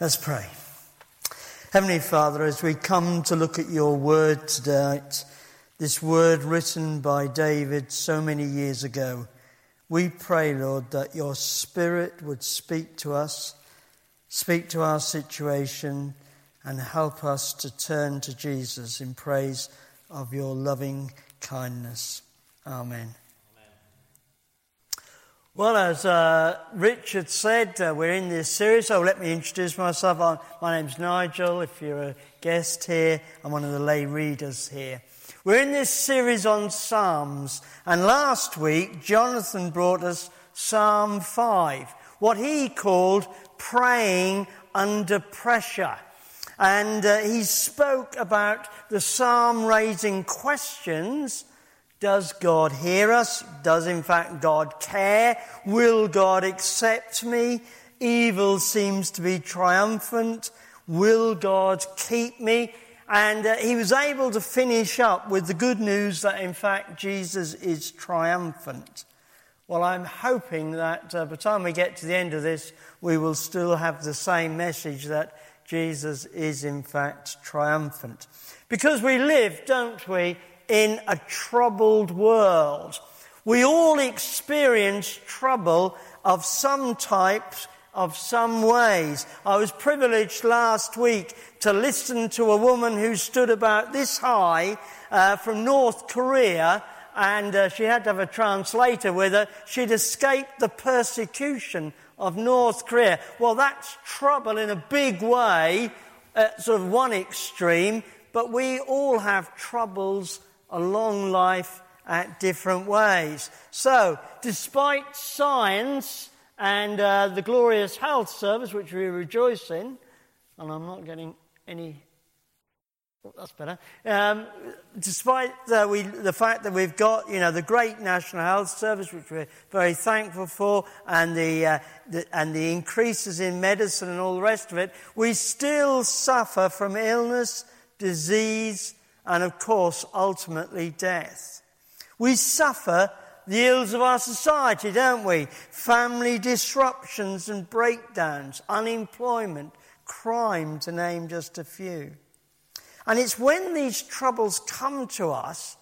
Let's pray. Heavenly Father, as we come to look at your word tonight, this word written by David so many years ago, we pray, Lord, that your Spirit would speak to our situation, and help us to turn to Jesus in praise of your loving kindness. Amen. Well, as Richard said, we're in this series, so let me introduce myself. My name's Nigel. If you're a guest here, I'm one of the lay readers here. We're in this series on Psalms, and last week Jonathan brought us Psalm 5, what he called praying under pressure. And he spoke about the psalm raising questions. Does God hear us? Does, in fact, God care? Will God accept me? Evil seems to be triumphant. Will God keep me? And he was able to finish up with the good news that, in fact, Jesus is triumphant. Well, I'm hoping that by the time we get to the end of this, we will still have the same message that Jesus is, in fact, triumphant. Because we live, don't we, in a troubled world. We all experience trouble of some types, of some ways. I was privileged last week to listen to a woman who stood about this high from North Korea, and she had to have a translator with her. She'd escaped the persecution of North Korea. Well, that's trouble in a big way, sort of one extreme, but we all have troubles a long life at different ways. So, despite science and the glorious health service, which we rejoice in, and I'm not getting any... Oh, that's better. Despite the fact that we've got, the great National Health Service, which we're very thankful for, and the increases in medicine and all the rest of it, we still suffer from illness, disease, and, of course, ultimately death. We suffer the ills of our society, don't we? Family disruptions and breakdowns, unemployment, crime, to name just a few. And it's when these troubles come to us,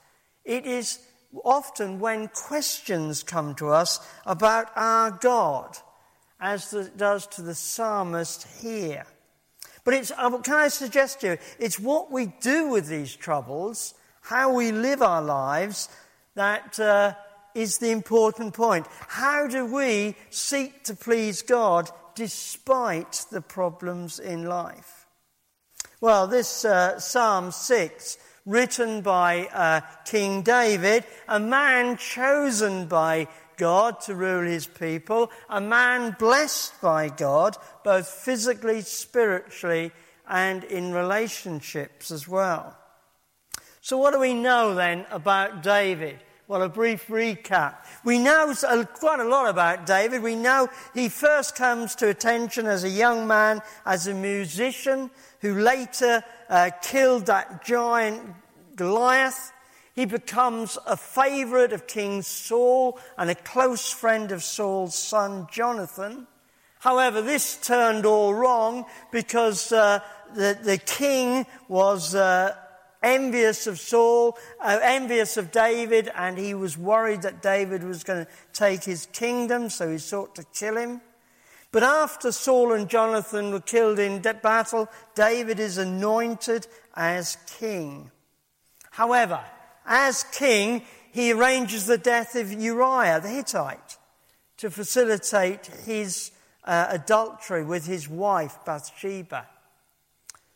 it is often when questions come to us about our God, as it does to the psalmist here. But can I suggest to you, it's what we do with these troubles, how we live our lives, that is the important point. How do we seek to please God despite the problems in life? Well, this Psalm 6, written by King David, a man chosen by God to rule his people, a man blessed by God, both physically, spiritually, and in relationships as well. So what do we know then about David? Well, a brief recap. We know quite a lot about David. We know he first comes to attention as a young man, as a musician, who later killed that giant Goliath. He becomes a favourite of King Saul and a close friend of Saul's son, Jonathan. However, this turned all wrong because the king was envious of Saul, envious of David, and he was worried that David was going to take his kingdom, so he sought to kill him. But after Saul and Jonathan were killed in battle, David is anointed as king. However, as king, he arranges the death of Uriah the Hittite to facilitate his adultery with his wife Bathsheba.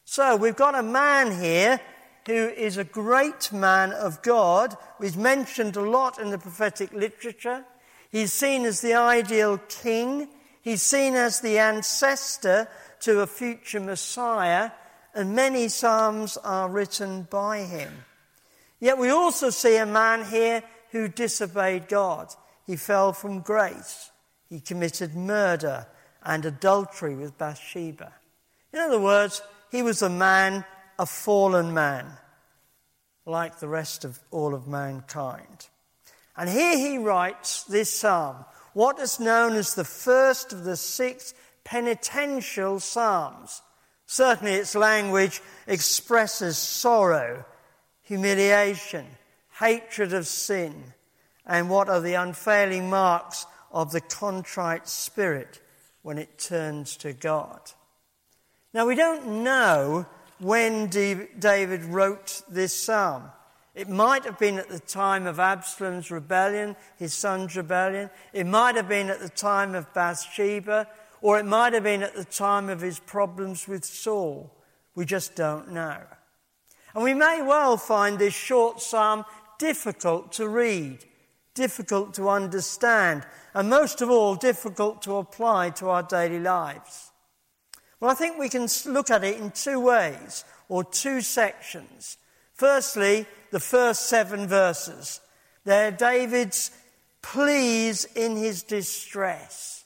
So we've got a man here who is a great man of God. He's mentioned a lot in the prophetic literature. He's seen as the ideal king. He's seen as the ancestor to a future Messiah, and many psalms are written by him. Yet we also see a man here who disobeyed God. He fell from grace. He committed murder and adultery with Bathsheba. In other words, he was a man, a fallen man, like the rest of all of mankind. And here he writes this psalm, what is known as the first of the six penitential psalms. Certainly its language expresses sorrow, humiliation, hatred of sin, and what are the unfailing marks of the contrite spirit when it turns to God. Now, we don't know when David wrote this psalm. It might have been at the time of Absalom's rebellion, his son's rebellion. It might have been at the time of Bathsheba, or it might have been at the time of his problems with Saul. We just don't know. And we may well find this short psalm difficult to read, difficult to understand, and most of all, difficult to apply to our daily lives. Well, I think we can look at it in two ways, or two sections. Firstly, the first 7 verses. They're David's pleas in his distress.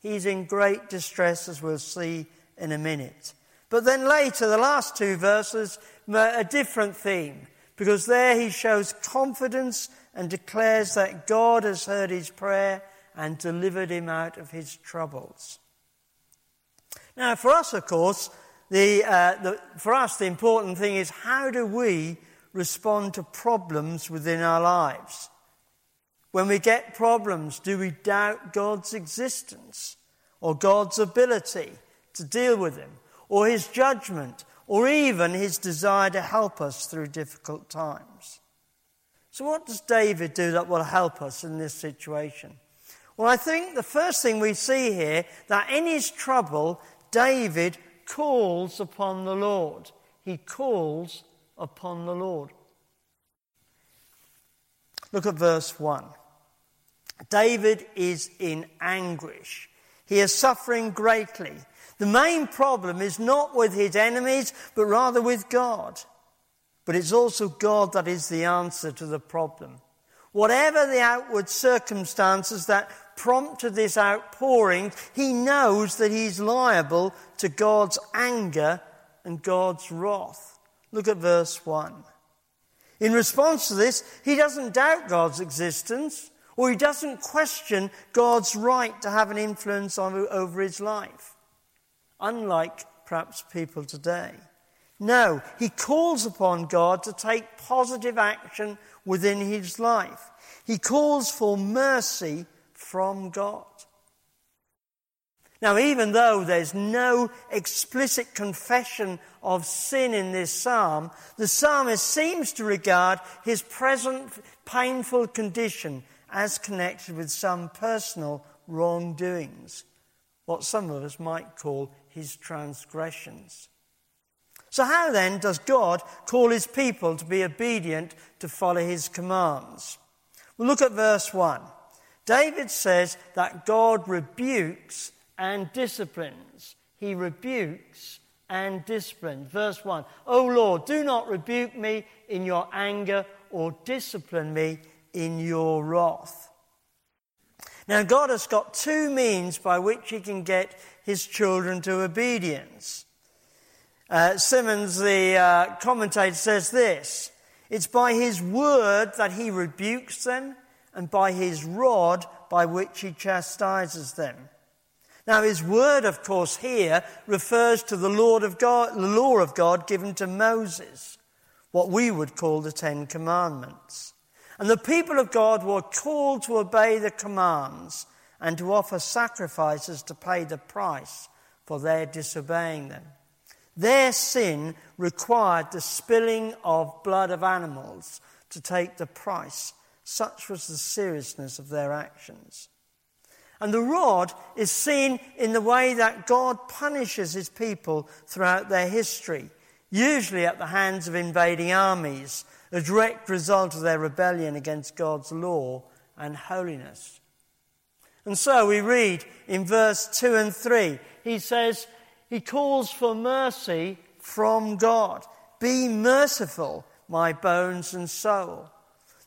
He's in great distress, as we'll see in a minute. But then later, the last 2 verses, a different theme, because there he shows confidence and declares that God has heard his prayer and delivered him out of his troubles. Now, for us, of course, the important thing is, how do we respond to problems within our lives? When we get problems, do we doubt God's existence or God's ability to deal with him, or his judgment, or even his desire to help us through difficult times? So what does David do that will help us in this situation? Well, I think the first thing we see here, that in his trouble, David calls upon the Lord. He calls upon the Lord. Look at verse 1. David is in anguish. He is suffering greatly. The main problem is not with his enemies, but rather with God. But it's also God that is the answer to the problem. Whatever the outward circumstances that prompted this outpouring, he knows that he's liable to God's anger and God's wrath. Look at verse 1. In response to this, he doesn't doubt God's existence, or he doesn't question God's right to have an influence over his life, unlike perhaps people today. No, he calls upon God to take positive action within his life. He calls for mercy from God. Now, even though there's no explicit confession of sin in this psalm, the psalmist seems to regard his present painful condition as connected with some personal wrongdoings, what some of us might call his transgressions. So how then does God call his people to be obedient, to follow his commands? Well, look at verse 1. David says that God rebukes and disciplines. He rebukes and disciplines. Verse 1, O Lord, do not rebuke me in your anger or discipline me in your wrath. Now, God has got 2 means by which he can get his children to obedience. Simmons, the commentator, says this: it's by his word that he rebukes them, and by his rod by which he chastises them. Now, his word, of course, here refers to the law of God given to Moses, what we would call the 10 Commandments. And the people of God were called to obey the commands and to offer sacrifices to pay the price for their disobeying them. Their sin required the spilling of blood of animals to take the price. Such was the seriousness of their actions. And the rod is seen in the way that God punishes his people throughout their history, usually at the hands of invading armies, a direct result of their rebellion against God's law and holiness. And so we read in verse 2 and 3, he says, he calls for mercy from God. Be merciful, my bones and soul.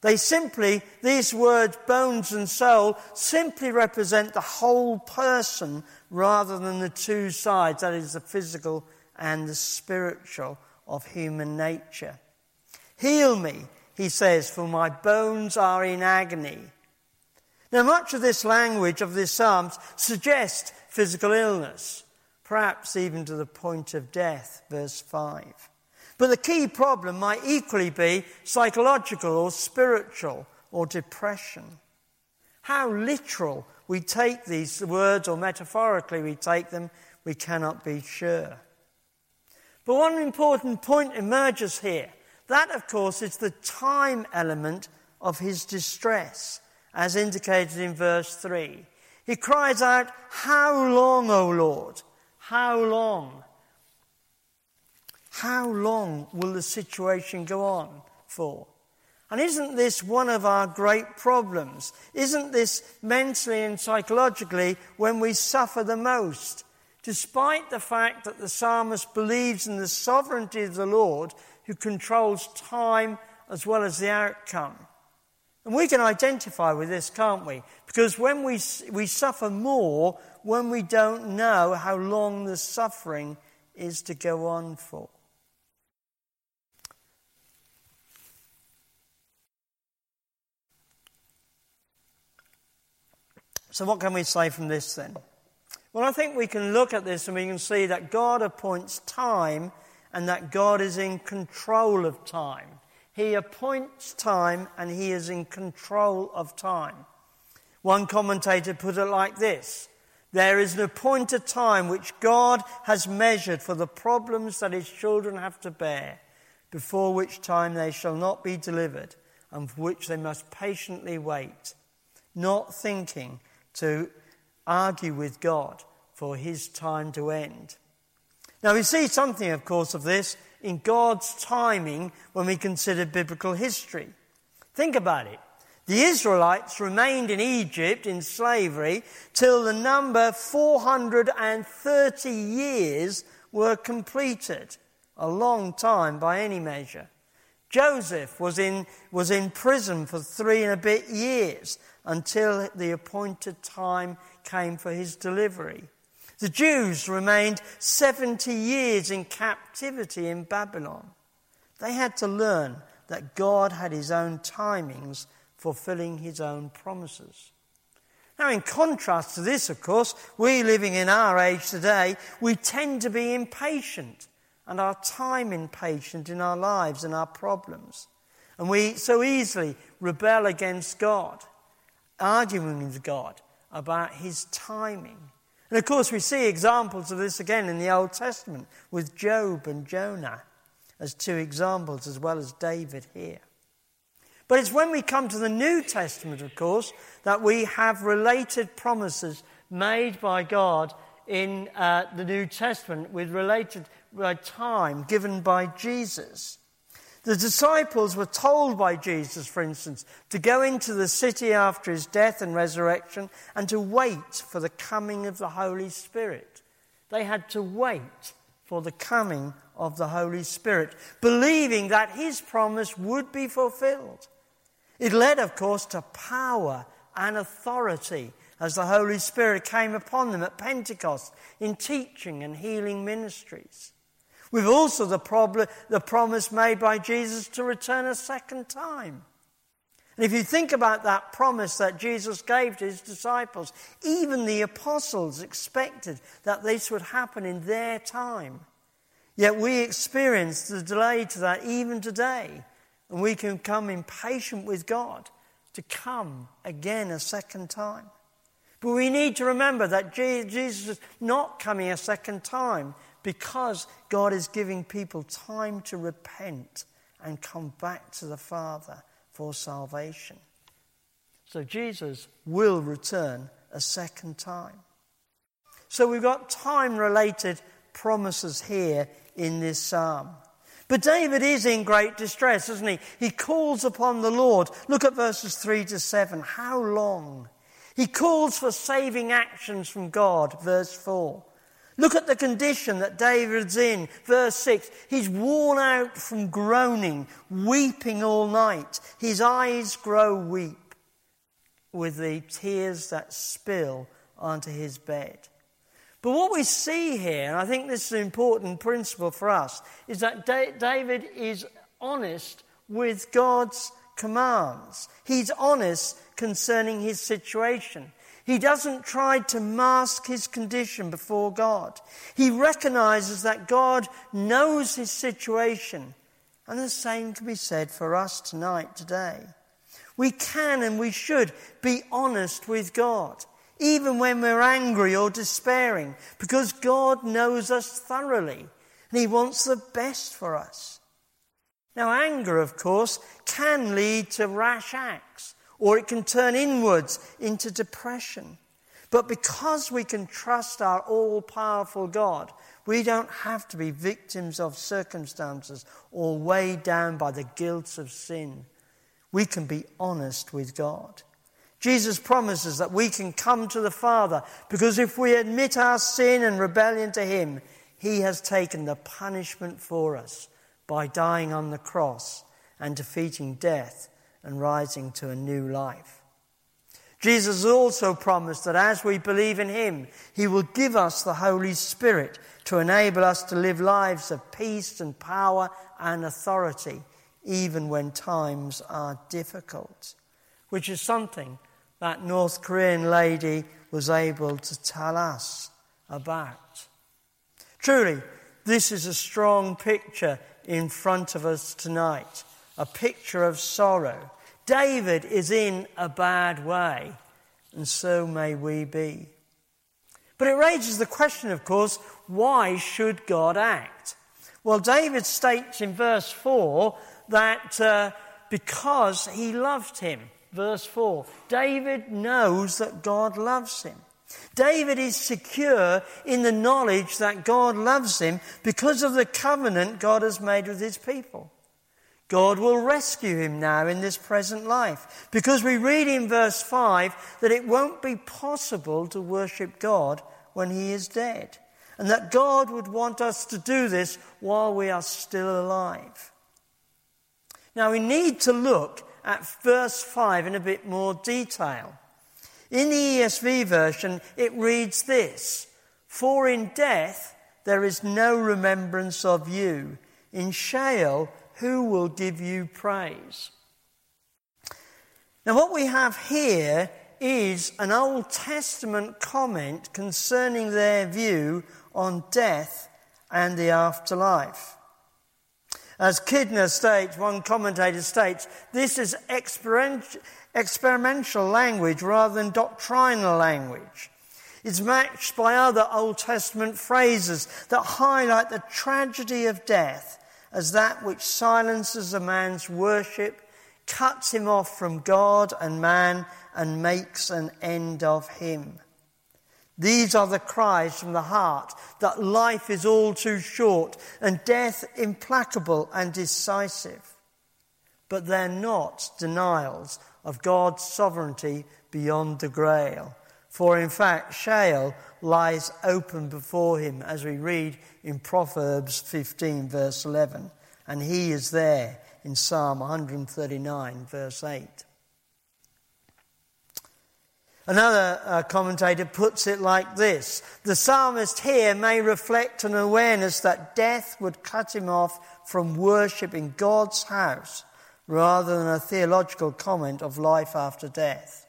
These words, bones and soul, simply represent the whole person rather than the 2 sides, that is, the physical and the spiritual of human nature. Heal me, he says, for my bones are in agony. Now, much of this language of these Psalms suggests physical illness, perhaps even to the point of death, verse 5. But the key problem might equally be psychological or spiritual or depression. How literal we take these words or metaphorically we take them, we cannot be sure. But one important point emerges here. That, of course, is the time element of his distress, as indicated in verse 3. He cries out, "How long, O Lord? How long? How long will the situation go on for?" And isn't this one of our great problems? Isn't this mentally and psychologically when we suffer the most? Despite the fact that the psalmist believes in the sovereignty of the Lord who controls time as well as the outcome. And we can identify with this, can't we? Because when we suffer more when we don't know how long the suffering is to go on for. So what can we say from this then? Well, I think we can look at this and we can see that God appoints time and that God is in control of time. He appoints time and he is in control of time. One commentator put it like this: there is an appointed time which God has measured for the problems that his children have to bear, before which time they shall not be delivered and for which they must patiently wait, not thinking to argue with God for his time to end. Now we see something, of course, of this in God's timing when we consider biblical history. Think about it. The Israelites remained in Egypt in slavery till the number 430 years were completed, a long time by any measure. Joseph was in prison for 3 and a bit years until the appointed time came for his delivery. The Jews remained 70 years in captivity in Babylon. They had to learn that God had his own timings, fulfilling his own promises. Now, in contrast to this, of course, we living in our age today, we tend to be impatient and are time impatient in our lives and our problems. And we so easily rebel against God, arguing with God about his timing. And of course, we see examples of this again in the Old Testament with Job and Jonah as 2 examples, as well as David here. But it's when we come to the New Testament, of course, that we have related promises made by God in the New Testament with related time given by Jesus. The disciples were told by Jesus, for instance, to go into the city after his death and resurrection and to wait for the coming of the Holy Spirit. They had to wait for the coming of the Holy Spirit, believing that his promise would be fulfilled. It led, of course, to power and authority as the Holy Spirit came upon them at Pentecost in teaching and healing ministries. We've also the promise made by Jesus to return a second time. And if you think about that promise that Jesus gave to his disciples, even the apostles expected that this would happen in their time. Yet we experience the delay to that even today. And we can become impatient with God to come again a second time. But we need to remember that Jesus is not coming a second time, because God is giving people time to repent and come back to the Father for salvation. So Jesus will return a second time. So we've got time-related promises here in this psalm. But David is in great distress, isn't he? He calls upon the Lord. Look at verses 3 to 7. How long? He calls for saving actions from God, verse 4. Look at the condition that David's in. Verse 6, he's worn out from groaning, weeping all night. His eyes grow weep with the tears that spill onto his bed. But what we see here, and I think this is an important principle for us, is that David is honest with God's commands. He's honest concerning his situation. He doesn't try to mask his condition before God. He recognizes that God knows his situation. And the same can be said for us tonight, today. We can and we should be honest with God, even when we're angry or despairing, because God knows us thoroughly and he wants the best for us. Now, anger, of course, can lead to rash acts, or it can turn inwards into depression. But because we can trust our all-powerful God, we don't have to be victims of circumstances or weighed down by the guilt of sin. We can be honest with God. Jesus promises that we can come to the Father because if we admit our sin and rebellion to him, he has taken the punishment for us by dying on the cross and defeating death and rising to a new life. Jesus also promised that as we believe in him, he will give us the Holy Spirit to enable us to live lives of peace and power and authority, even when times are difficult, which is something that North Korean lady was able to tell us about. Truly, this is a strong picture in front of us tonight, a picture of sorrow. David is in a bad way, and so may we be. But it raises the question, of course, why should God act? Well, David states in verse 4 that because he loved him. Verse 4, David knows that God loves him. David is secure in the knowledge that God loves him because of the covenant God has made with his people. God will rescue him now in this present life, because we read in verse 5 that it won't be possible to worship God when he is dead, and that God would want us to do this while we are still alive. Now we need to look at verse 5 in a bit more detail. In the ESV version, it reads this, "For in death there is no remembrance of you. In Sheol, who will give you praise?" Now, what we have here is an Old Testament comment concerning their view on death and the afterlife. As Kidner states, one commentator states, this is experimental language rather than doctrinal language. It's matched by other Old Testament phrases that highlight the tragedy of death as that which silences a man's worship, cuts him off from God and man, and makes an end of him. These are the cries from the heart that life is all too short and death implacable and decisive. But they're not denials of God's sovereignty beyond the grail. For in fact, Sheol lies open before him, as we read in Proverbs 15, verse 11. And he is there in Psalm 139, verse 8. Another commentator puts it like this. The psalmist here may reflect an awareness that death would cut him off from worship in God's house, rather than a theological comment of life after death.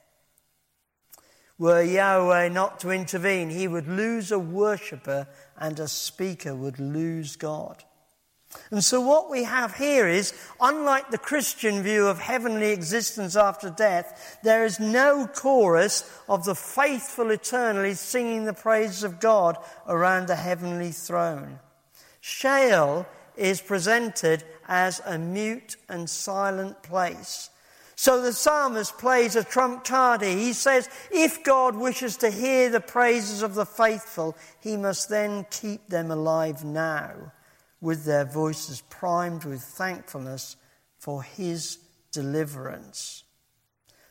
Were Yahweh not to intervene, he would lose a worshipper and a speaker would lose God. And so what we have here is, unlike the Christian view of heavenly existence after death, there is no chorus of the faithful eternally singing the praises of God around the heavenly throne. Sheol is presented as a mute and silent place. So the psalmist plays a trump card here. He says, if God wishes to hear the praises of the faithful, he must then keep them alive now, with their voices primed with thankfulness for his deliverance.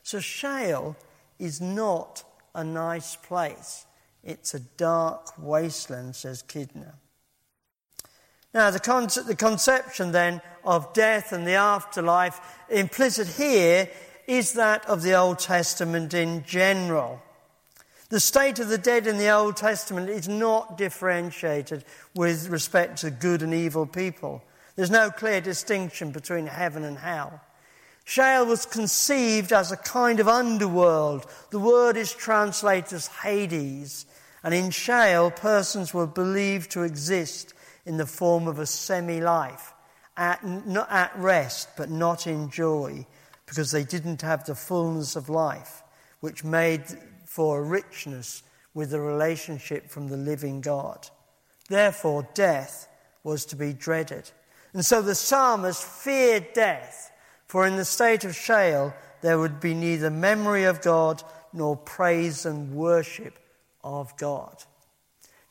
So Sheol is not a nice place. It's a dark wasteland, says Kidner. Now, the conception then of death and the afterlife implicit here is that of the Old Testament in general. The state of the dead in the Old Testament is not differentiated with respect to good and evil people. There's no clear distinction between heaven and hell. Sheol was conceived as a kind of underworld. The word is translated as Hades. And in Sheol, persons were believed to exist in the form of a semi-life, not at rest, but not in joy, because they didn't have the fullness of life, which made for a richness with a relationship from the living God. Therefore, death was to be dreaded. And so the psalmist feared death, for in the state of Sheol there would be neither memory of God nor praise and worship of God.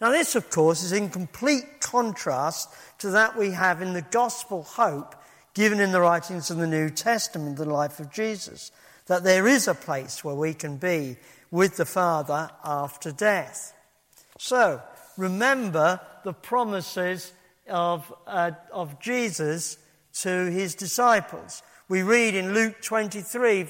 Now this, of course, is in complete contrast to that we have in the gospel hope given in the writings of the New Testament, the life of Jesus, that there is a place where we can be with the Father after death. So, remember the promises of Jesus to his disciples. We read in Luke 23,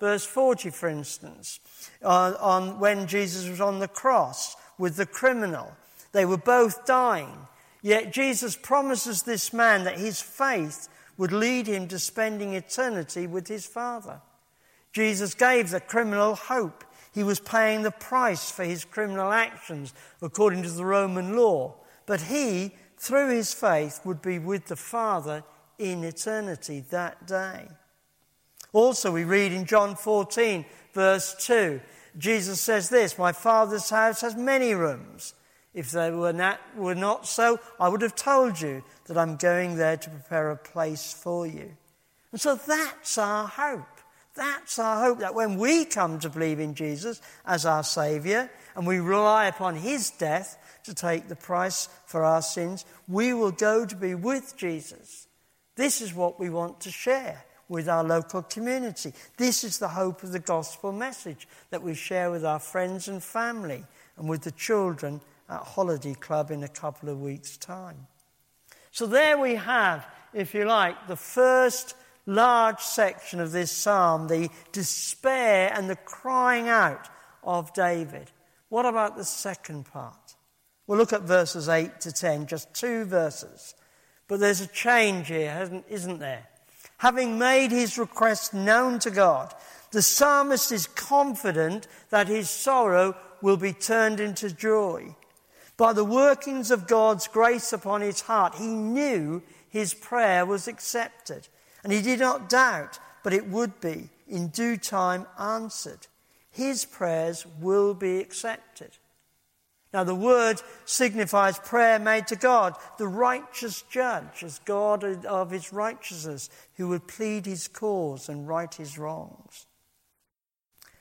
verse 40, for instance, on when Jesus was on the cross with the criminal. They were both dying, yet Jesus promises this man that his faith would lead him to spending eternity with his Father. Jesus gave the criminal hope. He was paying the price for his criminal actions according to the Roman law, but he, through his faith, would be with the Father in eternity that day. Also, we read in John 14, verse 2, Jesus says this, "My Father's house has many rooms. If they were not so, I would have told you that I'm going there to prepare a place for you." And so that's our hope. That's our hope, that when we come to believe in Jesus as our Saviour and we rely upon his death to take the price for our sins, we will go to be with Jesus. This is what we want to share with our local community. This is the hope of the gospel message that we share with our friends and family and with the children at Holiday Club in a couple of weeks' time. So there we have, if you like, the first large section of this psalm, the despair and the crying out of David. What about the second part? We'll look at verses 8 to 10, just two verses. But there's a change here, isn't there? Having made his request known to God, the psalmist is confident that his sorrow will be turned into joy. By the workings of God's grace upon his heart, he knew his prayer was accepted. And he did not doubt, but it would be in due time answered. His prayers will be accepted. Now the word signifies prayer made to God, the righteous judge, as God of his righteousness, who would plead his cause and right his wrongs.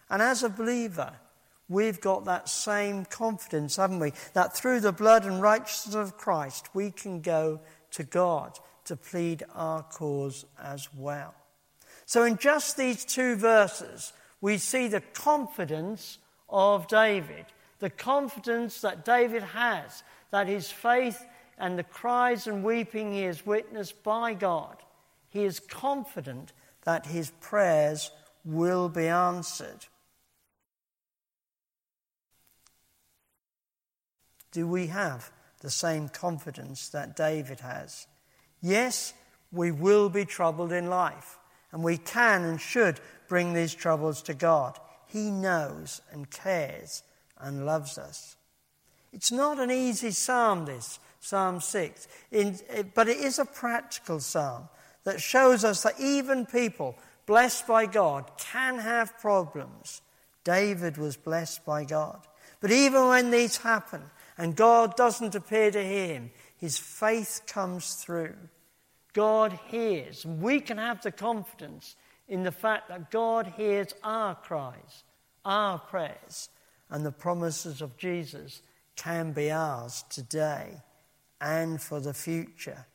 And as a believer, we've got that same confidence, haven't we? That through the blood and righteousness of Christ, we can go to God to plead our cause as well. So in just these two verses, we see the confidence of David, the confidence that David has, that his faith and the cries and weeping he has witnessed by God, he is confident that his prayers will be answered. Do we have the same confidence that David has? Yes, we will be troubled in life, and we can and should bring these troubles to God. He knows and cares and loves us. It's not an easy psalm, this, Psalm 6, but it is a practical psalm that shows us that even people blessed by God can have problems. David was blessed by God. But even when these happen and God doesn't appear to hear him, his faith comes through. God hears. We can have the confidence in the fact that God hears our cries, our prayers, and the promises of Jesus can be ours today and for the future.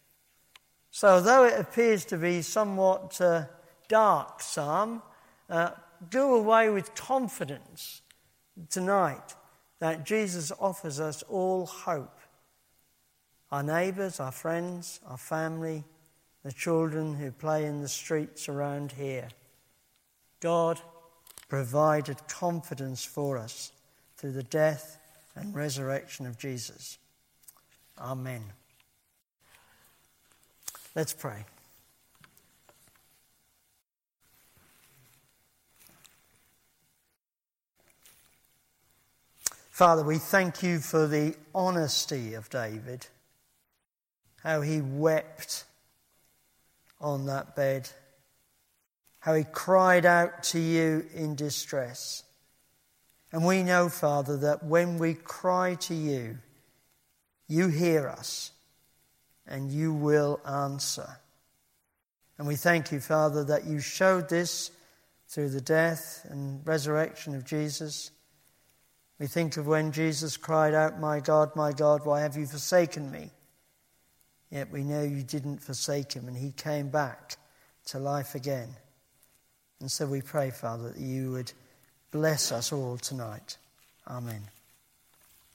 So though it appears to be somewhat dark psalm, go away with confidence tonight that Jesus offers us all hope. Our neighbours, our friends, our family, the children who play in the streets around here. God provided confidence for us through the death and resurrection of Jesus. Amen. Let's pray. Father, we thank you for the honesty of David, how he wept on that bed, how he cried out to you in distress. And we know, Father, that when we cry to you, you hear us and you will answer. And we thank you, Father, that you showed this through the death and resurrection of Jesus. We think of when Jesus cried out, my God, why have you forsaken me? Yet we know you didn't forsake him and he came back to life again. And so we pray, Father, that you would bless us all tonight. Amen.